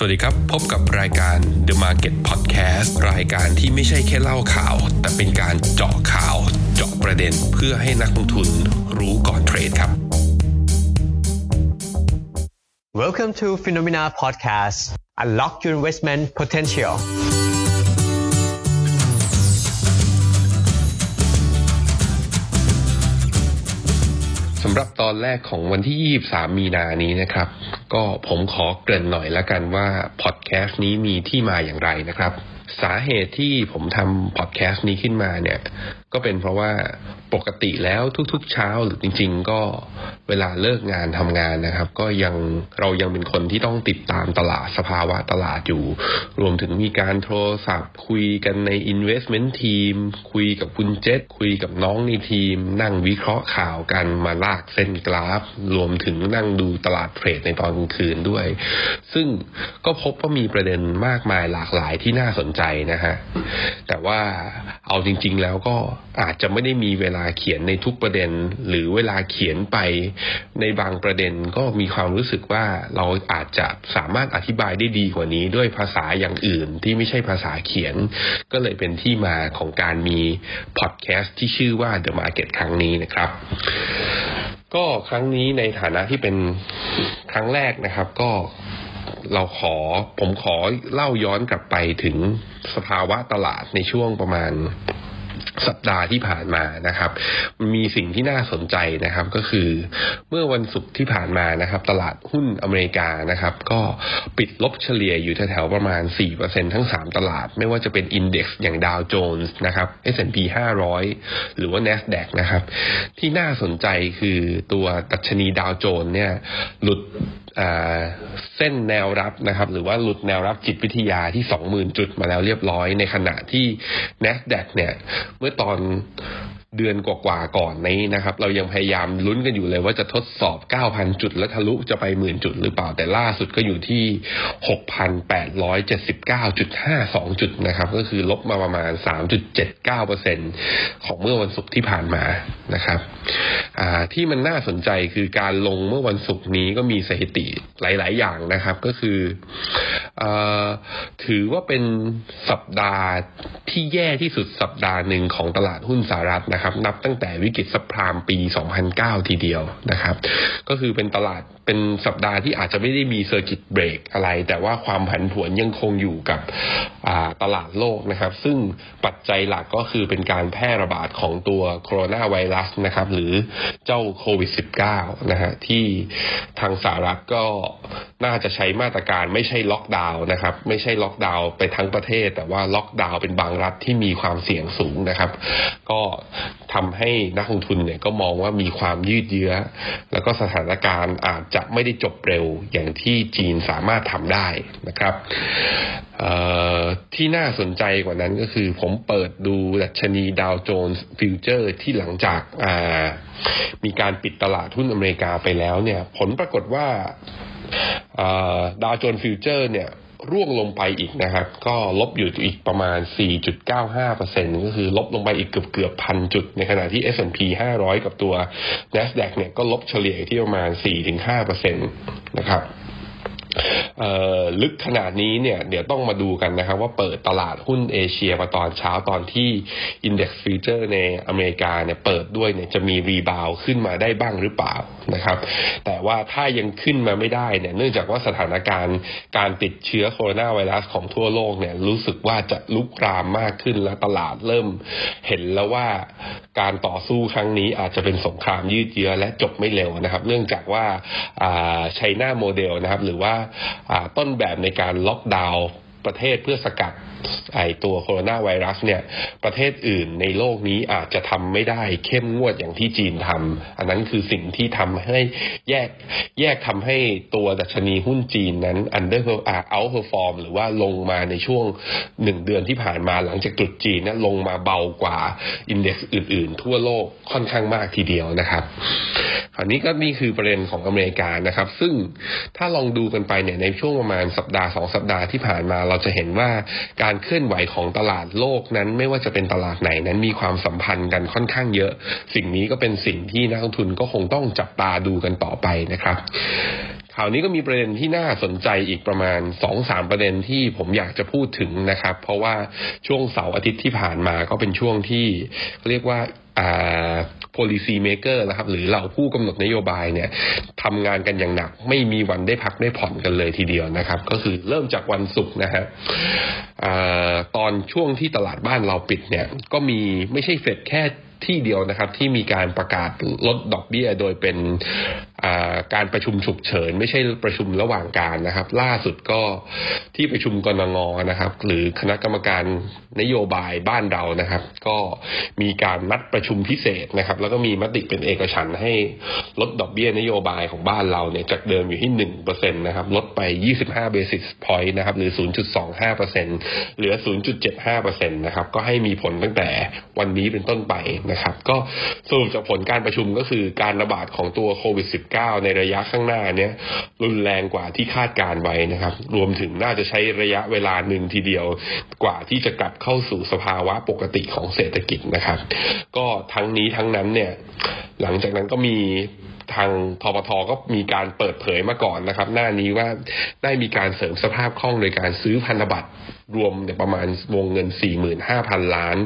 สวัสดีครับพบกับรายการ The Market Podcast รายการที่ไม่ใช่แค่เล่าข่าวแต่เป็นการเจาะข่าวเจาะประเด็นเพื่อให้นักลงทุนรู้ก่อนเทรดครับ Welcome to Phenomena Podcast Unlock your investment potentialสำหรับตอนแรกของวันที่23มีนานี้นะครับก็ผมขอเกริ่นหน่อยละกันว่าพอดแคสต์นี้มีที่มาอย่างไรนะครับสาเหตุที่ผมทำพอดแคสต์นี้ขึ้นมาเนี่ยก็เป็นเพราะว่าปกติแล้วทุกๆเช้าหรือจริงๆก็เวลาเลิกงานทำงานนะครับก็เรายังเป็นคนที่ต้องติดตามตลาดสภาวะตลาดอยู่รวมถึงมีการโทรศัพท์คุยกันใน investment team คุยกับคุณเจษคุยกับน้องในทีมนั่งวิเคราะห์ข่าวกันมาลากเส้นกราฟรวมถึงนั่งดูตลาดเทรดในตอนกลางคืนด้วยซึ่งก็พบว่ามีประเด็นมากมายหลากหลายที่น่าสนใจนะฮะแต่ว่าเอาจริงๆแล้วก็อาจจะไม่ได้มีเวลาเขียนในทุกประเด็นหรือเวลาเขียนไปในบางประเด็นก็มีความรู้สึกว่าเราอาจจะสามารถอธิบายได้ดีกว่านี้ด้วยภาษาอย่างอื่นที่ไม่ใช่ภาษาเขียนก็เลยเป็นที่มาของการมีพอดแคสต์ที่ชื่อว่า The Market ครั้งนี้นะครับก็ครั้งนี้ในฐานะที่เป็นครั้งแรกนะครับก็ผมขอเล่าย้อนกลับไปถึงสภาวะตลาดในช่วงประมาณสัปดาห์ที่ผ่านมานะครับมีสิ่งที่น่าสนใจนะครับก็คือเมื่อวันศุกร์ที่ผ่านมานะครับตลาดหุ้นอเมริกานะครับก็ปิดลบเฉลี่ยอยู่แถวๆประมาณ 4% ทั้ง3ตลาดไม่ว่าจะเป็นอินเด็กซ์อย่างดาวโจนส์นะครับ S&P 500หรือว่า Nasdaq นะครับที่น่าสนใจคือตัวดัชนีดาวโจนส์เนี่ยหลุดเส้นแนวรับนะครับหรือว่าหลุดแนวรับจิตวิทยาที่ 20,000 จุดมาแล้วเรียบร้อยในขณะที่ Nasdaq เนี่ยเมื่อตอนเดือนกว่าๆก่อนนี้นะครับเรายังพยายามลุ้นกันอยู่เลยว่าจะทดสอบ 9,000 จุดแล้วทะลุจะไป 10,000 จุดหรือเปล่าแต่ล่าสุดก็อยู่ที่ 6,879.52 จุดนะครับก็คือลบมาประมาณ 3.79% ของเมื่อวันศุกร์ที่ผ่านมานะครับที่มันน่าสนใจคือการลงเมื่อวันศุกร์นี้ก็มีสถิติหลายๆอย่างนะครับก็คือถือว่าเป็นสัปดาห์ที่แย่ที่สุดสัปดาห์หนึ่งของตลาดหุ้นสหรัฐนะครับนับตั้งแต่วิกฤตซับไพรม์ปี2009ทีเดียวนะครับก็คือเป็นตลาดเป็นสัปดาห์ที่อาจจะไม่ได้มีเซอร์กิตเบรกอะไรแต่ว่าความผันผวนยังคงอยู่กับตลาดโลกนะครับซึ่งปัจจัยหลักก็คือเป็นการแพร่ระบาดของตัวโคโรนาไวรัสนะครับหรือเจ้าโควิด -19 นะฮะที่ทางสหรัฐก็น่าจะใช้มาตรการไม่ใช่ล็อกดาวน์นะครับไม่ใช่ล็อกดาวน์ไปทั้งประเทศแต่ว่าล็อกดาวน์เป็นบางรัฐที่มีความเสี่ยงสูงนะครับก็ทำให้นักลงทุนเนี่ยก็มองว่ามีความยืดเยื้อแล้วก็สถานการณ์อาจจะไม่ได้จบเร็วอย่างที่จีนสามารถทำได้นะครับที่น่าสนใจกว่านั้นก็คือผมเปิดดูดัชนีดาวโจนส์ฟิวเจอร์ที่หลังจากมีการปิดตลาดหุ้นอเมริกาไปแล้วเนี่ยผลปรากฏว่าดาวโจนส์ฟิวเจอร์เนี่ยร่วงลงไปอีกนะครับก็ลบอยู่อีกประมาณ 4.95% ก็คือลบลงไปอีกเกือบ 1,000 จุดในขณะที่ S&P 500กับตัว Nasdaq เนี่ยก็ลบเฉลี่ยที่ประมาณ 4-5% นะครับลึกขนาดนี้เนี่ยเดี๋ยวต้องมาดูกันนะครับว่าเปิดตลาดหุ้นเอเชียมาตอนเช้าตอนที่ Index Future ในอเมริกาเนี่ยเปิดด้วยเนี่ยจะมีรีบาวขึ้นมาได้บ้างหรือเปล่านะครับแต่ว่าถ้ายังขึ้นมาไม่ได้เนี่ยเนื่องจากว่าสถานการณ์การติดเชื้อโคโรนาไวรัสของทั่วโลกเนี่ยรู้สึกว่าจะลุกรามมากขึ้นและตลาดเริ่มเห็นแล้วว่าการต่อสู้ครั้งนี้อาจจะเป็นสงครามยืดเยื้อและจบไม่เร็วนะครับเนื่องจากว่าไชน่าโมเดลนะครับหรือว่าต้นแบบในการล็อกดาวน์ประเทศเพื่อสกัดไอตัวโคโรนาไวรัสเนี่ยประเทศอื่นในโลกนี้อาจจะทำไม่ได้เข้มงวดอย่างที่จีนทำอันนั้นคือสิ่งที่ทำให้แยกทำให้ตัวดัชนีหุ้นจีนนั้น outperform หรือว่าลงมาในช่วง1เดือนที่ผ่านมาหลังจากตรุษจีนนั้นลงมาเบากว่าอินเด็กซ์อื่นๆทั่วโลกค่อนข้างมากทีเดียวนะครับอันนี้ก็นี่คือประเด็นของอเมริกานะครับซึ่งถ้าลองดูกันไปเนี่ยในช่วงประมาณสัปดาห์2สัปดาห์ที่ผ่านมาเราจะเห็นว่าการเคลื่อนไหวของตลาดโลกนั้นไม่ว่าจะเป็นตลาดไหนนั้นมีความสัมพันธ์กันค่อนข้างเยอะสิ่งนี้ก็เป็นสิ่งที่นักลงทุนก็คงต้องจับตาดูกันต่อไปนะครับค ข่าวนี้ก็มีประเด็นที่น่าสนใจอีกประมาณ 2-3 ประเด็นที่ผมอยากจะพูดถึงนะครับเพราะว่าช่วงเสาร์อาทิตย์ที่ผ่านมาก็เป็นช่วงที่เรียกว่าpolicy maker นะครับหรือเหล่าผู้กำหนดนโยบายเนี่ยทำงานกันอย่างหนักไม่มีวันได้พักได้ผ่อนกันเลยทีเดียวนะครับก็คือเริ่มจากวันศุกร์นะฮะตอนช่วงที่ตลาดบ้านเราปิดเนี่ยก็มีไม่ใช่เฟดแค่ที่เดียวนะครับที่มีการประกาศลดดอกเบี้ยโดยเป็นการประชุมฉุกเฉินไม่ใช่ประชุมระหว่างการนะครับล่าสุดก็ที่ประชุมกนง.นะครับหรือคณะกรรมการนโยบายบ้านเรานะครับก็มีการนัดประชุมพิเศษนะครับแล้วก็มีมติเป็นเอกฉันท์ให้ลดดอกเบี้ยนโยบายของบ้านเราเนี่ยจากเดิมอยู่ที่ 1% นะครับลดไป25 basis point นะครับหรือ 0.25% เหลือ 0.75% นะครับก็ให้มีผลตั้งแต่วันนี้เป็นต้นไปนะครับก็สรุปจากผลการประชุมก็คือการระบาดของตัวโควิด-19 ในระยะข้างหน้าเนี่ยรุนแรงกว่าที่คาดการไว้นะครับรวมถึงน่าจะใช้ระยะเวลาหนึ่งทีเดียวกว่าที่จะกลับเข้าสู่สภาวะปกติของเศรษฐกิจนะครับก็ทั้งนี้ทั้งนั้นเนี่ยหลังจากนั้นก็มีทางธปท.ก็มีการเปิดเผยมาก่อนนะครับหน้านี้ว่าได้มีการเสริมสภาพคล่องโดยการซื้อพันธบัตรรวมเนี่ยประมาณวงเงิน 45,000 ล้าน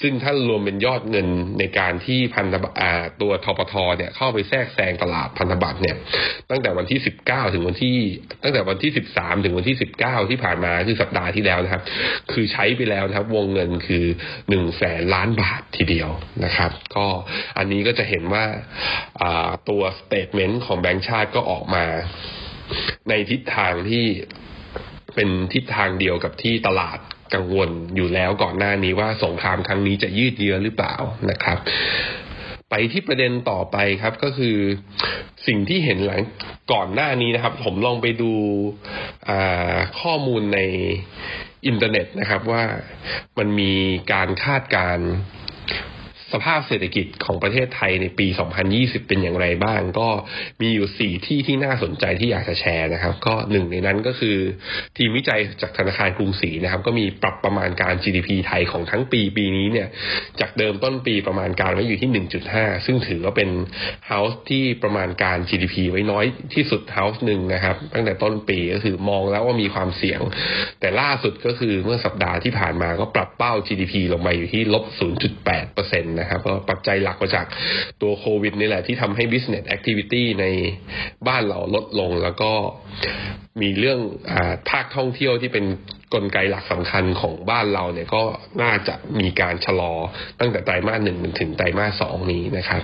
ซึ่งถ้ารวมเป็นยอดเงินในการที่พันธบัตรตัวธปท.เนี่ยเข้าไปแทรกแซงตลาดพันธบัตรเนี่ยตั้งแต่วันที่19ถึงวันที่ตั้งแต่วันที่13ถึงวันที่19ที่ผ่านมาคือสัปดาห์ที่แล้วนะครับคือใช้ไปแล้วนะครับวงเงินคือ 100,000 ล้านบาททีเดียวนะครับก็อันนี้ก็จะเห็นว่าตัวสเตทเมนต์ของแบงก์ชาติก็ออกมาในทิศทางที่เป็นทิศทางเดียวกับที่ตลาดกังวลอยู่แล้วก่อนหน้านี้ว่าสงครามครั้งนี้จะยืดเยื้อหรือเปล่านะครับไปที่ประเด็นต่อไปครับก็คือสิ่งที่เห็นหลังก่อนหน้านี้นะครับผมลองไปดูข้อมูลในอินเทอร์เน็ตนะครับว่ามันมีการคาดการณ์สภาพเศรษฐกิจของประเทศไทยในปี 2020 เป็นอย่างไรบ้างก็มีอยู่ 4 ที่ที่น่าสนใจที่อยากจะแชร์นะครับก็หนึ่งในนั้นก็คือทีมวิจัยจากธนาคารกรุงศรีนะครับก็มีปรับประมาณการ GDP ไทยของทั้งปีนี้เนี่ยจากเดิมต้นปีประมาณการไว้อยู่ที่ 1.5 ซึ่งถือว่าเป็น House ที่ประมาณการ GDP ไว้น้อยที่สุด House หนึ่งนะครับตั้งแต่ต้นปีก็คือมองแล้วว่ามีความเสี่ยงแต่ล่าสุดก็คือเมื่อสัปดาห์ที่ผ่านมาก็ปรับเป้า GDP ลงไปอยู่ที่ -0.8% นะครับก็ปัจจัยหลักมาจากตัวโควิดนี่แหละที่ทำให้ business activity ในบ้านเราลดลงแล้วก็มีเรื่องภาคท่องเที่ยวที่เป็นกลไกหลักสำคัญของบ้านเราเนี่ยก็น่าจะมีการชะลอตั้งแต่ไตรมาส1ถึงไตรมาส2นี้นะครับ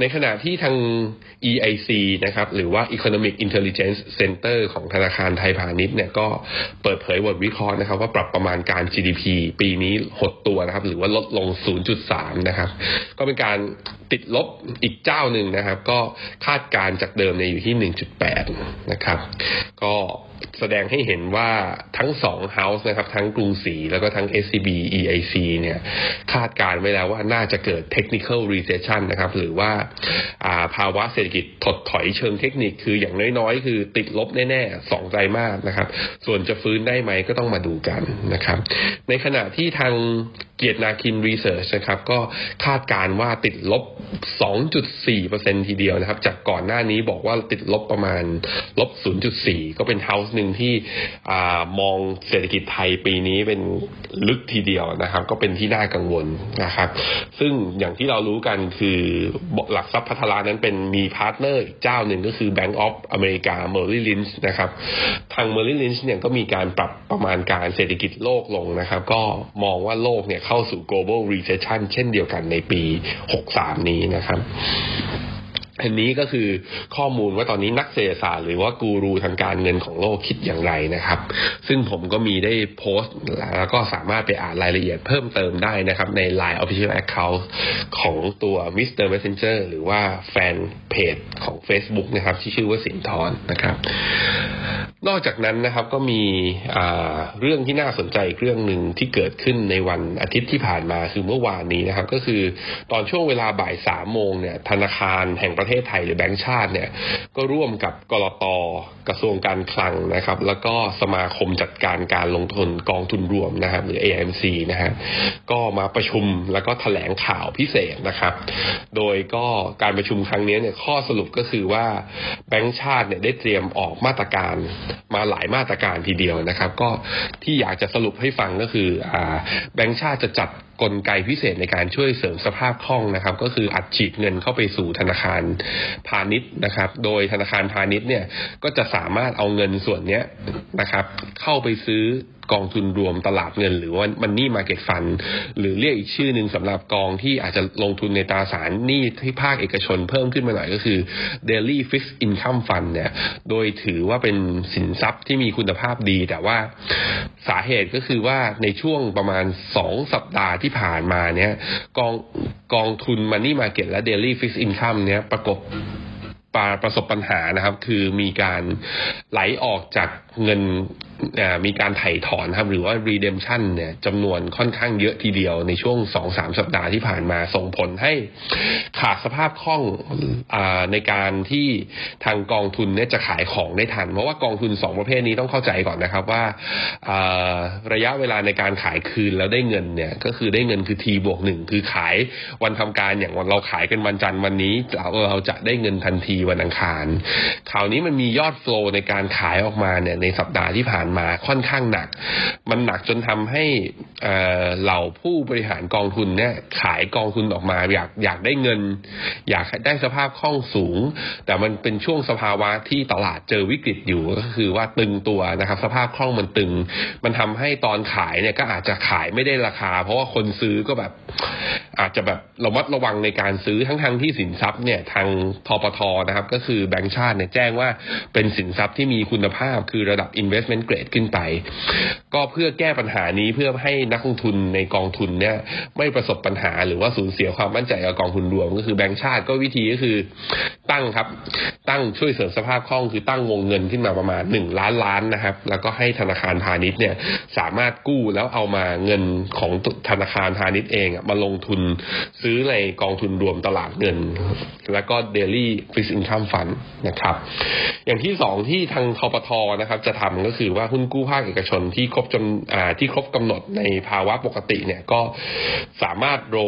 ในขณะที่ทาง EIC นะครับหรือว่า Economic Intelligence Center ของธนาคารไทยพาณิชย์เนี่ยก็เปิดเผยบทวิเคราะห์นะครับว่าปรับประมาณการ GDP ปีนี้หดตัวนะครับหรือว่าลดลง 0.3 นะครับก็เป็นการติดลบอีกเจ้าหนึ่งนะครับก็คาดการณ์จากเดิมเนี่ยอยู่ที่ 1.8 นะครับก็แสดงให้เห็นว่าทั้ง2 House นะครับทั้งกรุงศรีแล้วก็ทั้ง SCB EIC เนี่ยคาดการไว้แล้วว่าน่าจะเกิด Technical Recession นะครับหรือว่าภาวะเศรษฐกิจถดถอยเชิงเทคนิคคืออย่างน้อยๆคือติดลบแน่ๆ2ไตรมาสนะครับส่วนจะฟื้นได้ไหมก็ต้องมาดูกันนะครับในขณะที่ทางเกียรตินาคิน Research นะครับก็คาดการว่าติดลบ 2.4% ทีเดียวนะครับจากก่อนหน้านี้บอกว่าติดลบประมาณ -0.4 ก็เป็น House นึงที่มองเศรษฐกิจไทยปีนี้เป็นลึกทีเดียวนะครับก็เป็นที่น่ากังวลนะครับซึ่งอย่างที่เรารู้กันคือหลักทรัพย์พัฒนานั้นเป็นมีพาร์ทเนอร์อีกเจ้าหนึ่งก็คือ Bank of America Merrill Lynch นะครับทาง Merrill Lynch เนี่ยก็มีการปรับประมาณการเศรษฐกิจโลกลงนะครับก็มองว่าโลกเนี่ยเข้าสู่ global recession เช่นเดียวกันในปี63นี้นะครับอันนี้ก็คือข้อมูลว่าตอนนี้นักเศรษฐศาสตร์หรือว่ากูรูทางการเงินของโลกคิดอย่างไรนะครับซึ่งผมก็มีได้โพสต์แล้วก็สามารถไปอ่านรายละเอียดเพิ่มเติมได้นะครับใน LINE Official Account ของตัว Mr.Messenger หรือว่าแฟนเพจของ Facebook นะครับที่ชื่อว่า Sinthorn นะครับนอกจากนั้นนะครับก็มีเรื่องที่น่าสนใจอีกเรื่องนึงที่เกิดขึ้นในวันอาทิตย์ที่ผ่านมาคือเมื่อวานนี้นะครับก็คือตอนช่วงเวลาบ่าย 3 โมงเนี่ยธนาคารแห่ง ประเทศไทยหรือแบงก์ชาติเนี่ยก็ร่วมกับกลต.กระทรวงการคลังนะครับแล้วก็สมาคมจัดการการลงทุนกองทุนรวมนะครับหรือ AMC นะฮะก็มาประชุมแล้วก็แถลงข่าวพิเศษนะครับโดยก็การประชุมครั้งนี้เนี่ยข้อสรุปก็คือว่าแบงก์ชาติเนี่ยได้เตรียมออกมาตรการมาหลายมาตรการทีเดียวนะครับก็ที่อยากจะสรุปให้ฟังก็คือแบงก์ชาติจะจัดกลไกพิเศษในการช่วยเสริมสภาพคล่องนะครับก็คืออัดฉีดเงินเข้าไปสู่ธนาคารพาณิชย์นะครับโดยธนาคารพาณิชย์เนี่ยก็จะสามารถเอาเงินส่วนนี้นะครับเข้าไปซื้อกองทุนรวมตลาดเงินหรือว่ามันนี่ Market Fund หรือเรียกอีกชื่อนึงสำหรับกองที่อาจจะลงทุนในตราสารหนี้ที่ภาคเอกชนเพิ่มขึ้นมาหน่อยก็คือ Daily Fixed Income Fund เนี่ยโดยถือว่าเป็นสินทรัพย์ที่มีคุณภาพดีแต่ว่าสาเหตุก็คือว่าในช่วงประมาณ2สัปดาห์ที่ผ่านมาเนี่ยกองทุน Money Market และ Daily Fixed Income เนี่ยประสบปัญหานะครับคือมีการไหลออกจากเงินมีการไถ่ถอนครับหรือว่า redemption เนี่ยจำนวนค่อนข้างเยอะทีเดียวในช่วง 2-3 สัปดาห์ที่ผ่านมาส่งผลให้ขาดสภาพคล่องในการที่ทางกองทุนเนี่ยจะขายของได้ทันเพราะว่ากองทุน2ประเภทนี้ต้องเข้าใจก่อนนะครับว่าระยะเวลาในการขายคืนแล้วได้เงินเนี่ยก็คือได้เงินคือ T+1 คือขายวันทำการอย่างวันเราขายกันวันจันทร์วันนี้เราจะได้เงินทันทีวันอังคารคราวนี้มันมียอด flow ในการขายออกมาเนี่ยในสัปดาห์ที่ผ่านมาค่อนข้างหนักมันหนักจนทำให้เหล่าผู้บริหารกองทุนเนี่ยขายกองทุนออกมาอยากได้เงินอยากได้สภาพคล่องสูงแต่มันเป็นช่วงสภาวะที่ตลาดเจอวิกฤตอยู่ก็คือว่าตึงตัวนะครับสภาพคล่องมันตึงมันทำให้ตอนขายเนี่ยก็อาจจะขายไม่ได้ราคาเพราะว่าคนซื้อก็แบบอาจจะแบบระมัดระวังในการซื้อทั้งที่สินทรัพย์เนี่ยทางธปท.นะครับก็คือแบงก์ชาติเนี่ยแจ้งว่าเป็นสินทรัพย์ที่มีคุณภาพคือระดับ investment grade ขึ้นไปก็เพื่อแก้ปัญหานี้เพื่อให้นักลงทุนในกองทุนเนี่ยไม่ประสบปัญหาหรือว่าสูญเสียความมั่นใจกับกองทุนรวมก็คือแบงก์ชาติก็วิธีก็คือตั้งช่วยเสริมสภาพคล่องคือตั้งวงเงินขึ้นมาประมาณ1ล้านล้านนะครับแล้วก็ให้ธนาคารพาณิชย์เนี่ยสามารถกู้แล้วเอามาเงินของธนาคารพาณิชย์เองมาลงทุนซื้อในกองทุนรวมตลาดเงินแล้วก็ Daily Fixed Income Fund นะครับอย่างที่2ที่ทางธปท.นะครับจะทำก็คือว่าหุ้นกู้ภาคเอกชนที่ครบกำหนดในภาวะปกติเนี่ยก็สามารถโร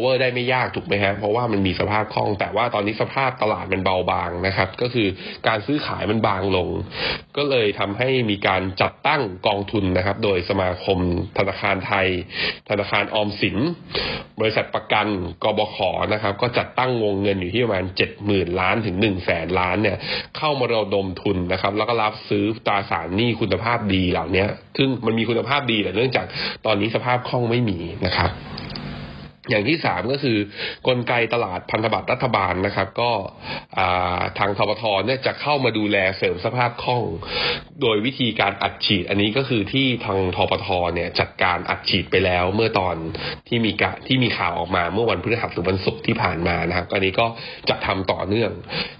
เวอร์ได้ไม่ยากถูกไหมฮะเพราะว่ามันมีสภาพคล่องแต่ว่าตอนนี้สภาพตลาดมันเบาบางนะครับก็คือการซื้อขายมันบางลงก็เลยทำให้มีการจัดตั้งกองทุนนะครับโดยสมาคมธนาคารไทยธนาคารออมสินบริษัทประกันกบข.นะครับก็จัดตั้งวงเงินอยู่ที่ประมาณ 70,000 ล้านถึง 100,000 ล้านเนี่ยเข้ามาระดมทุนนะครับแล้วก็รับซื้อตราสารหนี้คุณภาพดีเหล่านี้ซึ่งมันมีคุณภาพดีแต่เนื่องจากตอนนี้สภาพคล่องไม่มีนะครับอย่างที่3ก็คือกลไกตลาดพันธบัตรรัฐบาลนะครับก็ทางธปท.เนี่ยจะเข้ามาดูแลเสริมสภาพคล่องโดยวิธีการอัดฉีดอันนี้ก็คือที่ทางธปท.เนี่ยจัดการอัดฉีดไปแล้วเมื่อตอนที่มีข่าวออกมาเมื่อวันพฤหัสหรือวันศุกร์ที่ผ่านมานะครับอันนี้ก็จะทำต่อเนื่อง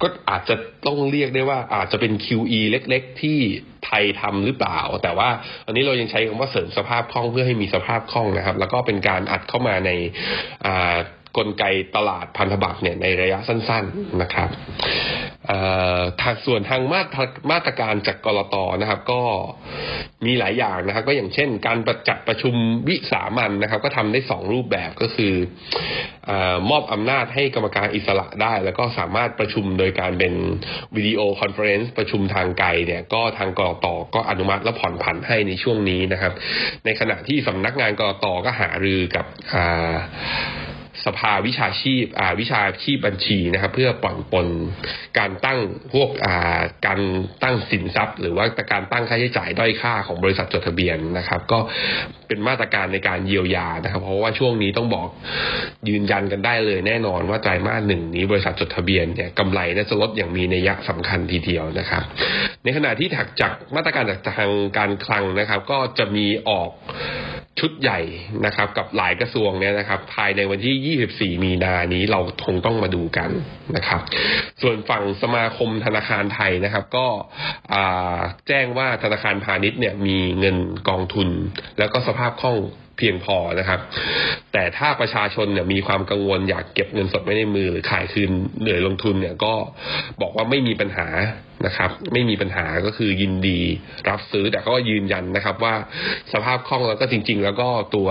ก็อาจจะต้องเรียกได้ว่าอาจจะเป็น QE เล็กๆที่ไทยทำหรือเปล่าแต่ว่าอันนี้เรายังใช้คำว่าเสริมสภาพคล่องเพื่อให้มีสภาพคล่องนะครับแล้วก็เป็นการอัดเข้ามาในกลไกตลาดพันธบัตรเนี่ยในระยะสั้นๆนะครับส่วนทางมาตรการจากกลต.นะครับก็มีหลายอย่างนะครับก็อย่างเช่นการจัดประชุมวิสามัญนะครับก็ทำได้2รูปแบบก็คือมอบอำนาจให้กรรมการอิสระได้แล้วก็สามารถประชุมโดยการเป็นวิดีโอคอนเฟอเรนซ์ประชุมทางไกลเนี่ยก็ทางกลต.ก็อนุมัติและผ่อนผันให้ในช่วงนี้นะครับในขณะที่สำนักงานกลต.ก็หารือกับสภาวิชาชีพบัญชีนะครับเพื่อผ่อนปลนการตั้งพวกการตั้งสินทรัพย์หรือว่าการตั้งค่าใช้จ่ายด้อยค่าของบริษัทจดทะเบียนนะครับก็เป็นมาตรการในการเยียวยานะครับเพราะว่าช่วงนี้ต้องบอกยืนยันกันได้เลยแน่นอนว่าไตรมาส1นี้บริษัทจดทะเบียนเนี่ยกำไรน่าจะลดอย่างมีนัยสำคัญทีเดียวนะครับในขณะที่ถักจากมาตรการจากทางการคลังนะครับก็จะมีออก ชุดใหญ่นะครับกับหลายกระทรวงเนี่ยนะครับภายในวันที่24มีนานี้เราคงต้องมาดูกันนะครับส่วนฝั่งสมาคมธนาคารไทยนะครับก็แจ้งว่าธนาคารพาณิชย์เนี่ยมีเงินกองทุนแล้วก็สภาพคล่องเพียงพอนะครับแต่ถ้าประชาชนเนี่ยมีความกังวลอยากเก็บเงินสดไว้ในมือหรือขายคืนหรือลงทุนเนี่ยก็บอกว่าไม่มีปัญหานะครับไม่มีปัญหาก็คือยินดีรับซื้อแต่ก็ยืนยันนะครับว่าสภาพคล่องแล้วก็จริงๆแล้วก็ตัว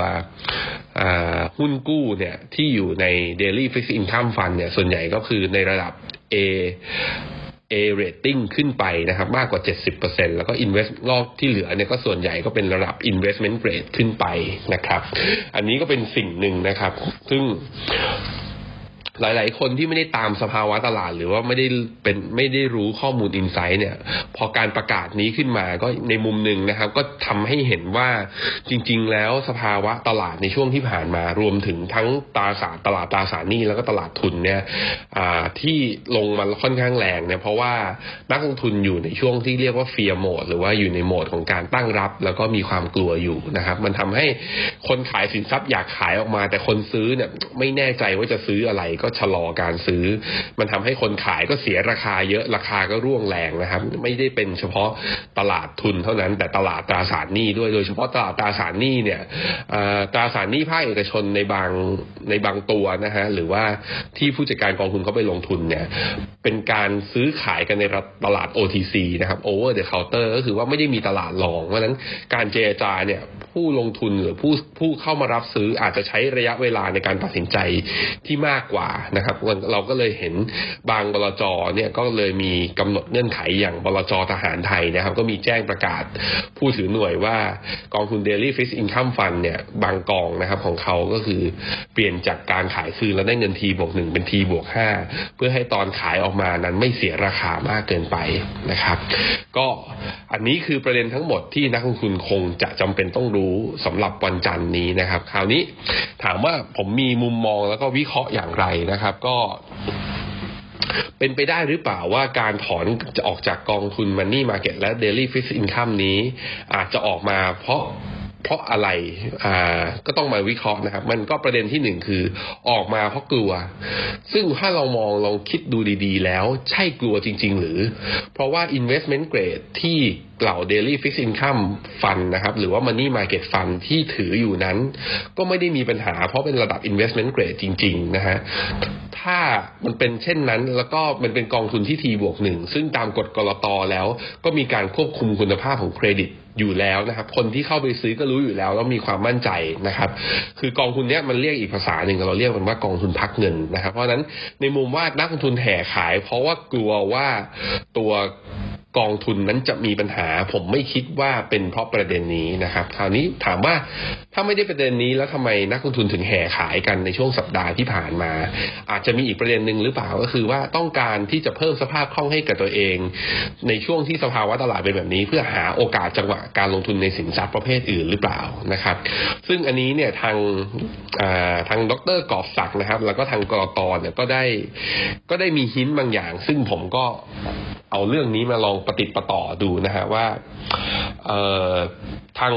หุ้นกู้เนี่ยที่อยู่ใน Daily Fixed Income Fund เนี่ยส่วนใหญ่ก็คือในระดับ A rating ขึ้นไปนะครับมากกว่า 70% แล้วก็ invest รอบที่เหลือเนี่ยก็ส่วนใหญ่ก็เป็นระดับ investment grade ขึ้นไปนะครับอันนี้ก็เป็นสิ่งหนึ่งนะครับซึ่งหลายๆคนที่ไม่ได้ตามสภาวะตลาดหรือว่าไม่ได้รู้ข้อมูลอินไซต์เนี่ยพอการประกาศนี้ขึ้นมาก็ในมุมหนึ่งนะครับก็ทำให้เห็นว่าจริงๆแล้วสภาวะตลาดในช่วงที่ผ่านมารวมถึงทั้งตลาดตราสารหนี้แล้วก็ตลาดทุนเนี่ยที่ลงมาค่อนข้างแรงเนี่ยเพราะว่านักลงทุนอยู่ในช่วงที่เรียกว่าเฟียร์โหมดหรือว่าอยู่ในโหมดของการตั้งรับแล้วก็มีความกลัวอยู่นะครับมันทำให้คนขายสินทรัพย์อยากขายออกมาแต่คนซื้อเนี่ยไม่แน่ใจว่าจะซื้ออะไรก็ชะลอการซื้อมันทำให้คนขายก็เสียราคาเยอะราคาก็ร่วงแรงนะครับไม่ได้เป็นเฉพาะตลาดทุนเท่านั้นแต่ตลาดตราสารหนี้ด้วยโดยเฉพาะตลาดตราสารหนี้เนี่ยตราสารหนี้ภาคเอกชนในบางตัวนะฮะหรือว่าที่ผู้จัดการกองทุนเขาไปลงทุนเนี่ยเป็นการซื้อขายกันในตลาด OTC นะครับ Over the Counter ก็คือว่าไม่ได้มีตลาดรองเพราะฉะนั้นการเจรจาเนี่ยผู้ลงทุนหรือผู้เข้ามารับซื้ออาจจะใช้ระยะเวลาในการตัดสินใจที่มากกว่านะครับเราก็เลยเห็นบางบลจ.เนี่ยก็เลยมีกำหนดเงื่อนไขอย่างบลจ.ทหารไทยนะครับก็มีแจ้งประกาศผู้ถือหน่วยว่ากองทุน Daily Fixed Income Fund เนี่ยบางกองนะครับของเขาก็คือเปลี่ยนจากการขายคืนแล้วได้เงิน T+1 เป็น T+5 เพื่อให้ตอนขายออกมานั้นไม่เสียราคามากเกินไปนะครับก็อันนี้คือประเด็นทั้งหมดที่นักลงทุนคงจะจำเป็นต้องรู้สำหรับวันจันทร์นี้นะครับคราวนี้ถามว่าผมมีมุมมองแล้วก็วิเคราะห์อย่างไรนะครับก็เป็นไปได้หรือเปล่าว่าการถอนจะออกจากกองทุน Money Market และ Daily Fixed Income นี้อาจจะออกมาเพราะอะไรก็ต้องมาวิเคราะห์นะครับมันก็ประเด็นที่หนึ่งคือออกมาเพราะกลัวซึ่งถ้าเรามองลองคิดดูดีๆแล้วใช่กลัวจริงๆหรือเพราะว่า investment grade ที่เหล่า daily fixed income fund นะครับหรือว่า money market fund ที่ถืออยู่นั้นก็ไม่ได้มีปัญหาเพราะเป็นระดับ investment grade จริงๆนะฮะถ้ามันเป็นเช่นนั้นแล้วก็มันเป็นกองทุนที่ T+1 ซึ่งตามกฎกลตแล้วก็มีการควบคุมคุณภาพของเครดิตอยู่แล้วนะครับคนที่เข้าไปซื้อก็รู้อยู่แล้วแล้วมีความมั่นใจนะครับคือกองทุนเนี้ยมันเรียกอีกภาษาหนึ่งเราเรียกมันว่ากองทุนพักเงินนะครับเพราะฉะนั้นในมุมว่านักลงทุนแห่ขายเพราะว่ากลัวว่าตัวกองทุนนั้นจะมีปัญหาผมไม่คิดว่าเป็นเพราะประเด็นนี้นะครับคราวนี้ถามว่าถ้าไม่ได้ประเด็นนี้แล้วทำไมนักลงทุนถึงแห่ขายกันในช่วงสัปดาห์ที่ผ่านมาอาจจะมีอีกประเด็นนึงหรือเปล่าก็คือว่าต้องการที่จะเพิ่มสภาพคล่องให้กับตัวเองในช่วงที่สภาวะตลาดเป็นแบบนี้เพื่อหาโอกาสจังหวะการลงทุนในสินทรัพย์ประเภทอื่นหรือเปล่านะครับซึ่งอันนี้เนี่ยทางดร.กอบศักดิ์นะครับแล้วก็ทางกต.เนี่ยก็ได้มีหินบางอย่างซึ่งผมก็เอาเรื่องนี้มาลองประติดประต่อดูนะฮะว่าทาง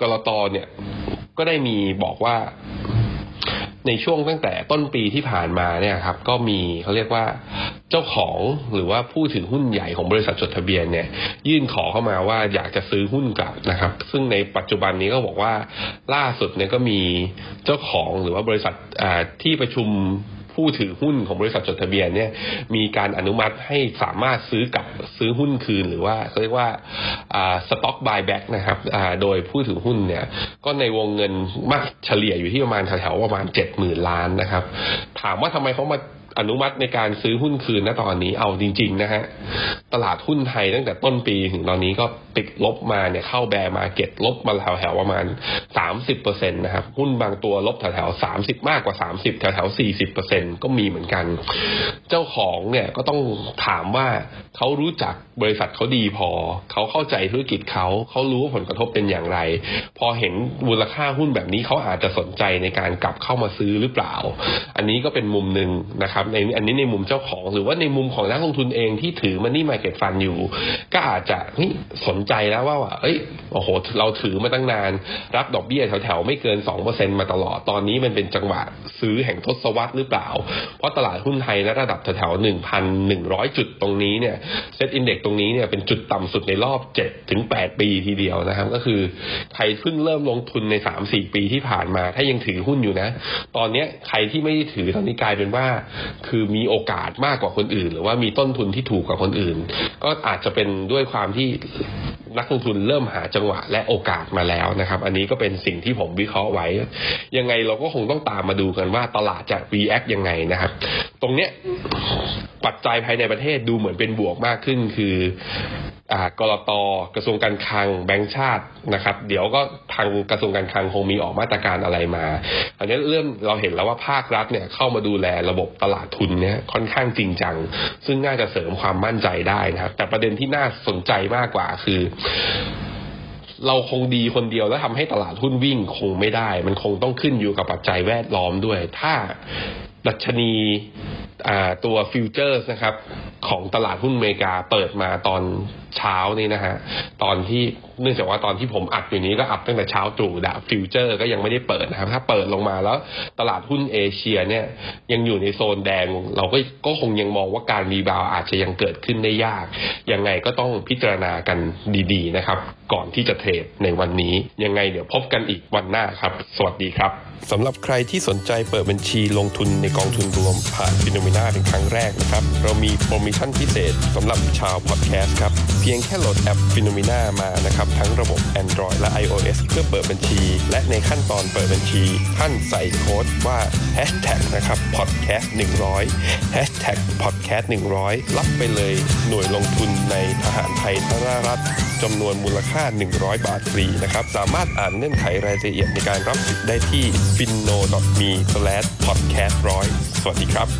กลตเนี่ยก็ได้มีบอกว่าในช่วงตั้งแต่ต้นปีที่ผ่านมาเนี่ยครับก็มีเขาเรียกว่าเจ้าของหรือว่าผู้ถือหุ้นใหญ่ของบริษัทจดทะเบียนเนี่ยยื่นขอเข้ามาว่าอยากจะซื้อหุ้นกลับนะครับซึ่งในปัจจุบันนี้ก็บอกว่าล่าสุดเนี่ยก็มีเจ้าของหรือว่าบริษัทที่ประชุมผู้ถือหุ้นของบริษัทจดทะเบียนเนี่ยมีการอนุมัติให้สามารถซื้อหุ้นคืนหรือว่าเขาเรียกว่าstock buyback นะครับโดยผู้ถือหุ้นเนี่ยก็ในวงเงินมากเฉลี่ยอยู่ที่ประมาณแถวๆประมาณ 70,000 ล้านนะครับถามว่าทำไมเขามาอนุมัติในการซื้อหุ้นคืนณตอนนี้เอาจริงๆนะฮะตลาดหุ้นไทยตั้งแต่ต้นปีถึงตอนนี้ก็ติดลบมาเนี่ยเข้าแบร์มาร์เก็ตลบมาแถวๆประมาณ 30% นะครับหุ้นบางตัวลบแถวๆ30มากกว่า30แถวๆ 40% ก็มีเหมือนกันเจ้าของเนี่ยก็ต้องถามว่าเขารู้จักบริษัทเขาดีพอเขาเข้าใจธุรกิจเขารู้ว่าผลกระทบเป็นอย่างไรพอเห็นมูลค่าหุ้นแบบนี้เขาอาจจะสนใจในการกลับเข้ามาซื้อหรือเปล่าอันนี้ก็เป็นมุมนึงนะครับ นะครับในอันนี้ในมุมเจ้าของหรือว่าในมุมของนักลงทุนเองที่ถือ Money Market Fund อยู่ก็อาจจะสนใจแล้วว่าเอ้ยโอ้โหเราถือมาตั้งนานรับดอกเบี้ยแถวๆไม่เกิน 2% มาตลอดตอนนี้มันเป็นจังหวะซื้อแห่งทศวรรษหรือเปล่าเพราะตลาดหุ้นไทยระดับแถวๆ 1,100 จุดตรงนี้เนี่ยเซตอินเด็กซ์ตรงนี้เนี่ยเป็นจุดต่ำสุดในรอบ 7-8 ปีทีเดียวนะครับก็คือใครเพิ่งเริ่มลงทุนใน 3-4 ปีที่ผ่านมาถ้ายังถือหุ้นอยู่นะตอนนี้ใครที่ไม่ได้ถือตอนนี้กลายเป็นว่าคือมีโอกาสมากกว่าคนอื่นหรือว่ามีต้นทุนที่ถูกกว่าคนอื่นก็อาจจะเป็นด้วยความที่นักลงทุนเริ่มหาจังหวะและโอกาสมาแล้วนะครับอันนี้ก็เป็นสิ่งที่ผมวิเคราะห์ไว้ยังไงเราก็คงต้องตามมาดูกันว่าตลาดจะ react ยังไงนะครับตรงเนี้ยปัจจัยภายในประเทศดูเหมือนเป็นบวกมากขึ้นคือกลต.กระทรวงการคลังแบงก์ชาตินะครับเดี๋ยวก็ทางกระทรวงการคลังคงมีออกมาตรการอะไรมาอันนี้เริ่มเราเห็นแล้วว่าภาครัฐเนี่ยเข้ามาดูแลระบบตลาดทุนเนี่ยค่อนข้างจริงจังซึ่งน่าจะเสริมความมั่นใจได้นะครับแต่ประเด็นที่น่าสนใจมากกว่าคือเราคงดีคนเดียวแล้วทำให้ตลาดหุ้นวิ่งคงไม่ได้มันคงต้องขึ้นอยู่กับปัจจัยแวดล้อมด้วยถ้าดัชนีตัวฟิวเจอร์สนะครับของตลาดหุ้นอเมริกาเปิดมาตอนเช้านี้นะฮะตอนที่เนื่องจากว่าตอนที่ผมอัดอยู่นี้ก็อัดตั้งแต่เช้าตรู่นะฟิวเจอร์ก็ยังไม่ได้เปิดนะครับถ้าเปิดลงมาแล้วตลาดหุ้นเอเชียเนี่ยยังอยู่ในโซนแดงเราก็คงยังมองว่าการรีบาวอาจจะยังเกิดขึ้นได้ยากยังไงก็ต้องพิจารณากันดีๆนะครับก่อนที่จะเทรดในวันนี้ยังไงเดี๋ยวพบกันอีกวันหน้าครับสวัสดีครับสำหรับใครที่สนใจเปิดบัญชีลงทุนในกองทุนรวมผ่าน Phenomena เป็นครั้งแรกนะครับเรามีโปรโมชั่นพิเศษสำหรับชาวพอดแคสต์ครับเพียงแค่โหลดแอป Phenomena มานะครับทั้งระบบ Android และ iOS เพื่อเปิดบัญชีและในขั้นตอนเปิดบัญชีท่านใส่โค้ดว่า # นะครับ podcast100 #podcast100 รับไปเลยหน่วยลงทุนในทหารไทยธนรัฐจำนวนมูลค่า100 บาทฟรีนะครับสามารถอ่านเงื่อนไขรายละเอียดในการรับสิทธิ์ได้ที่finno.me/podcast100 สวัสดีครับ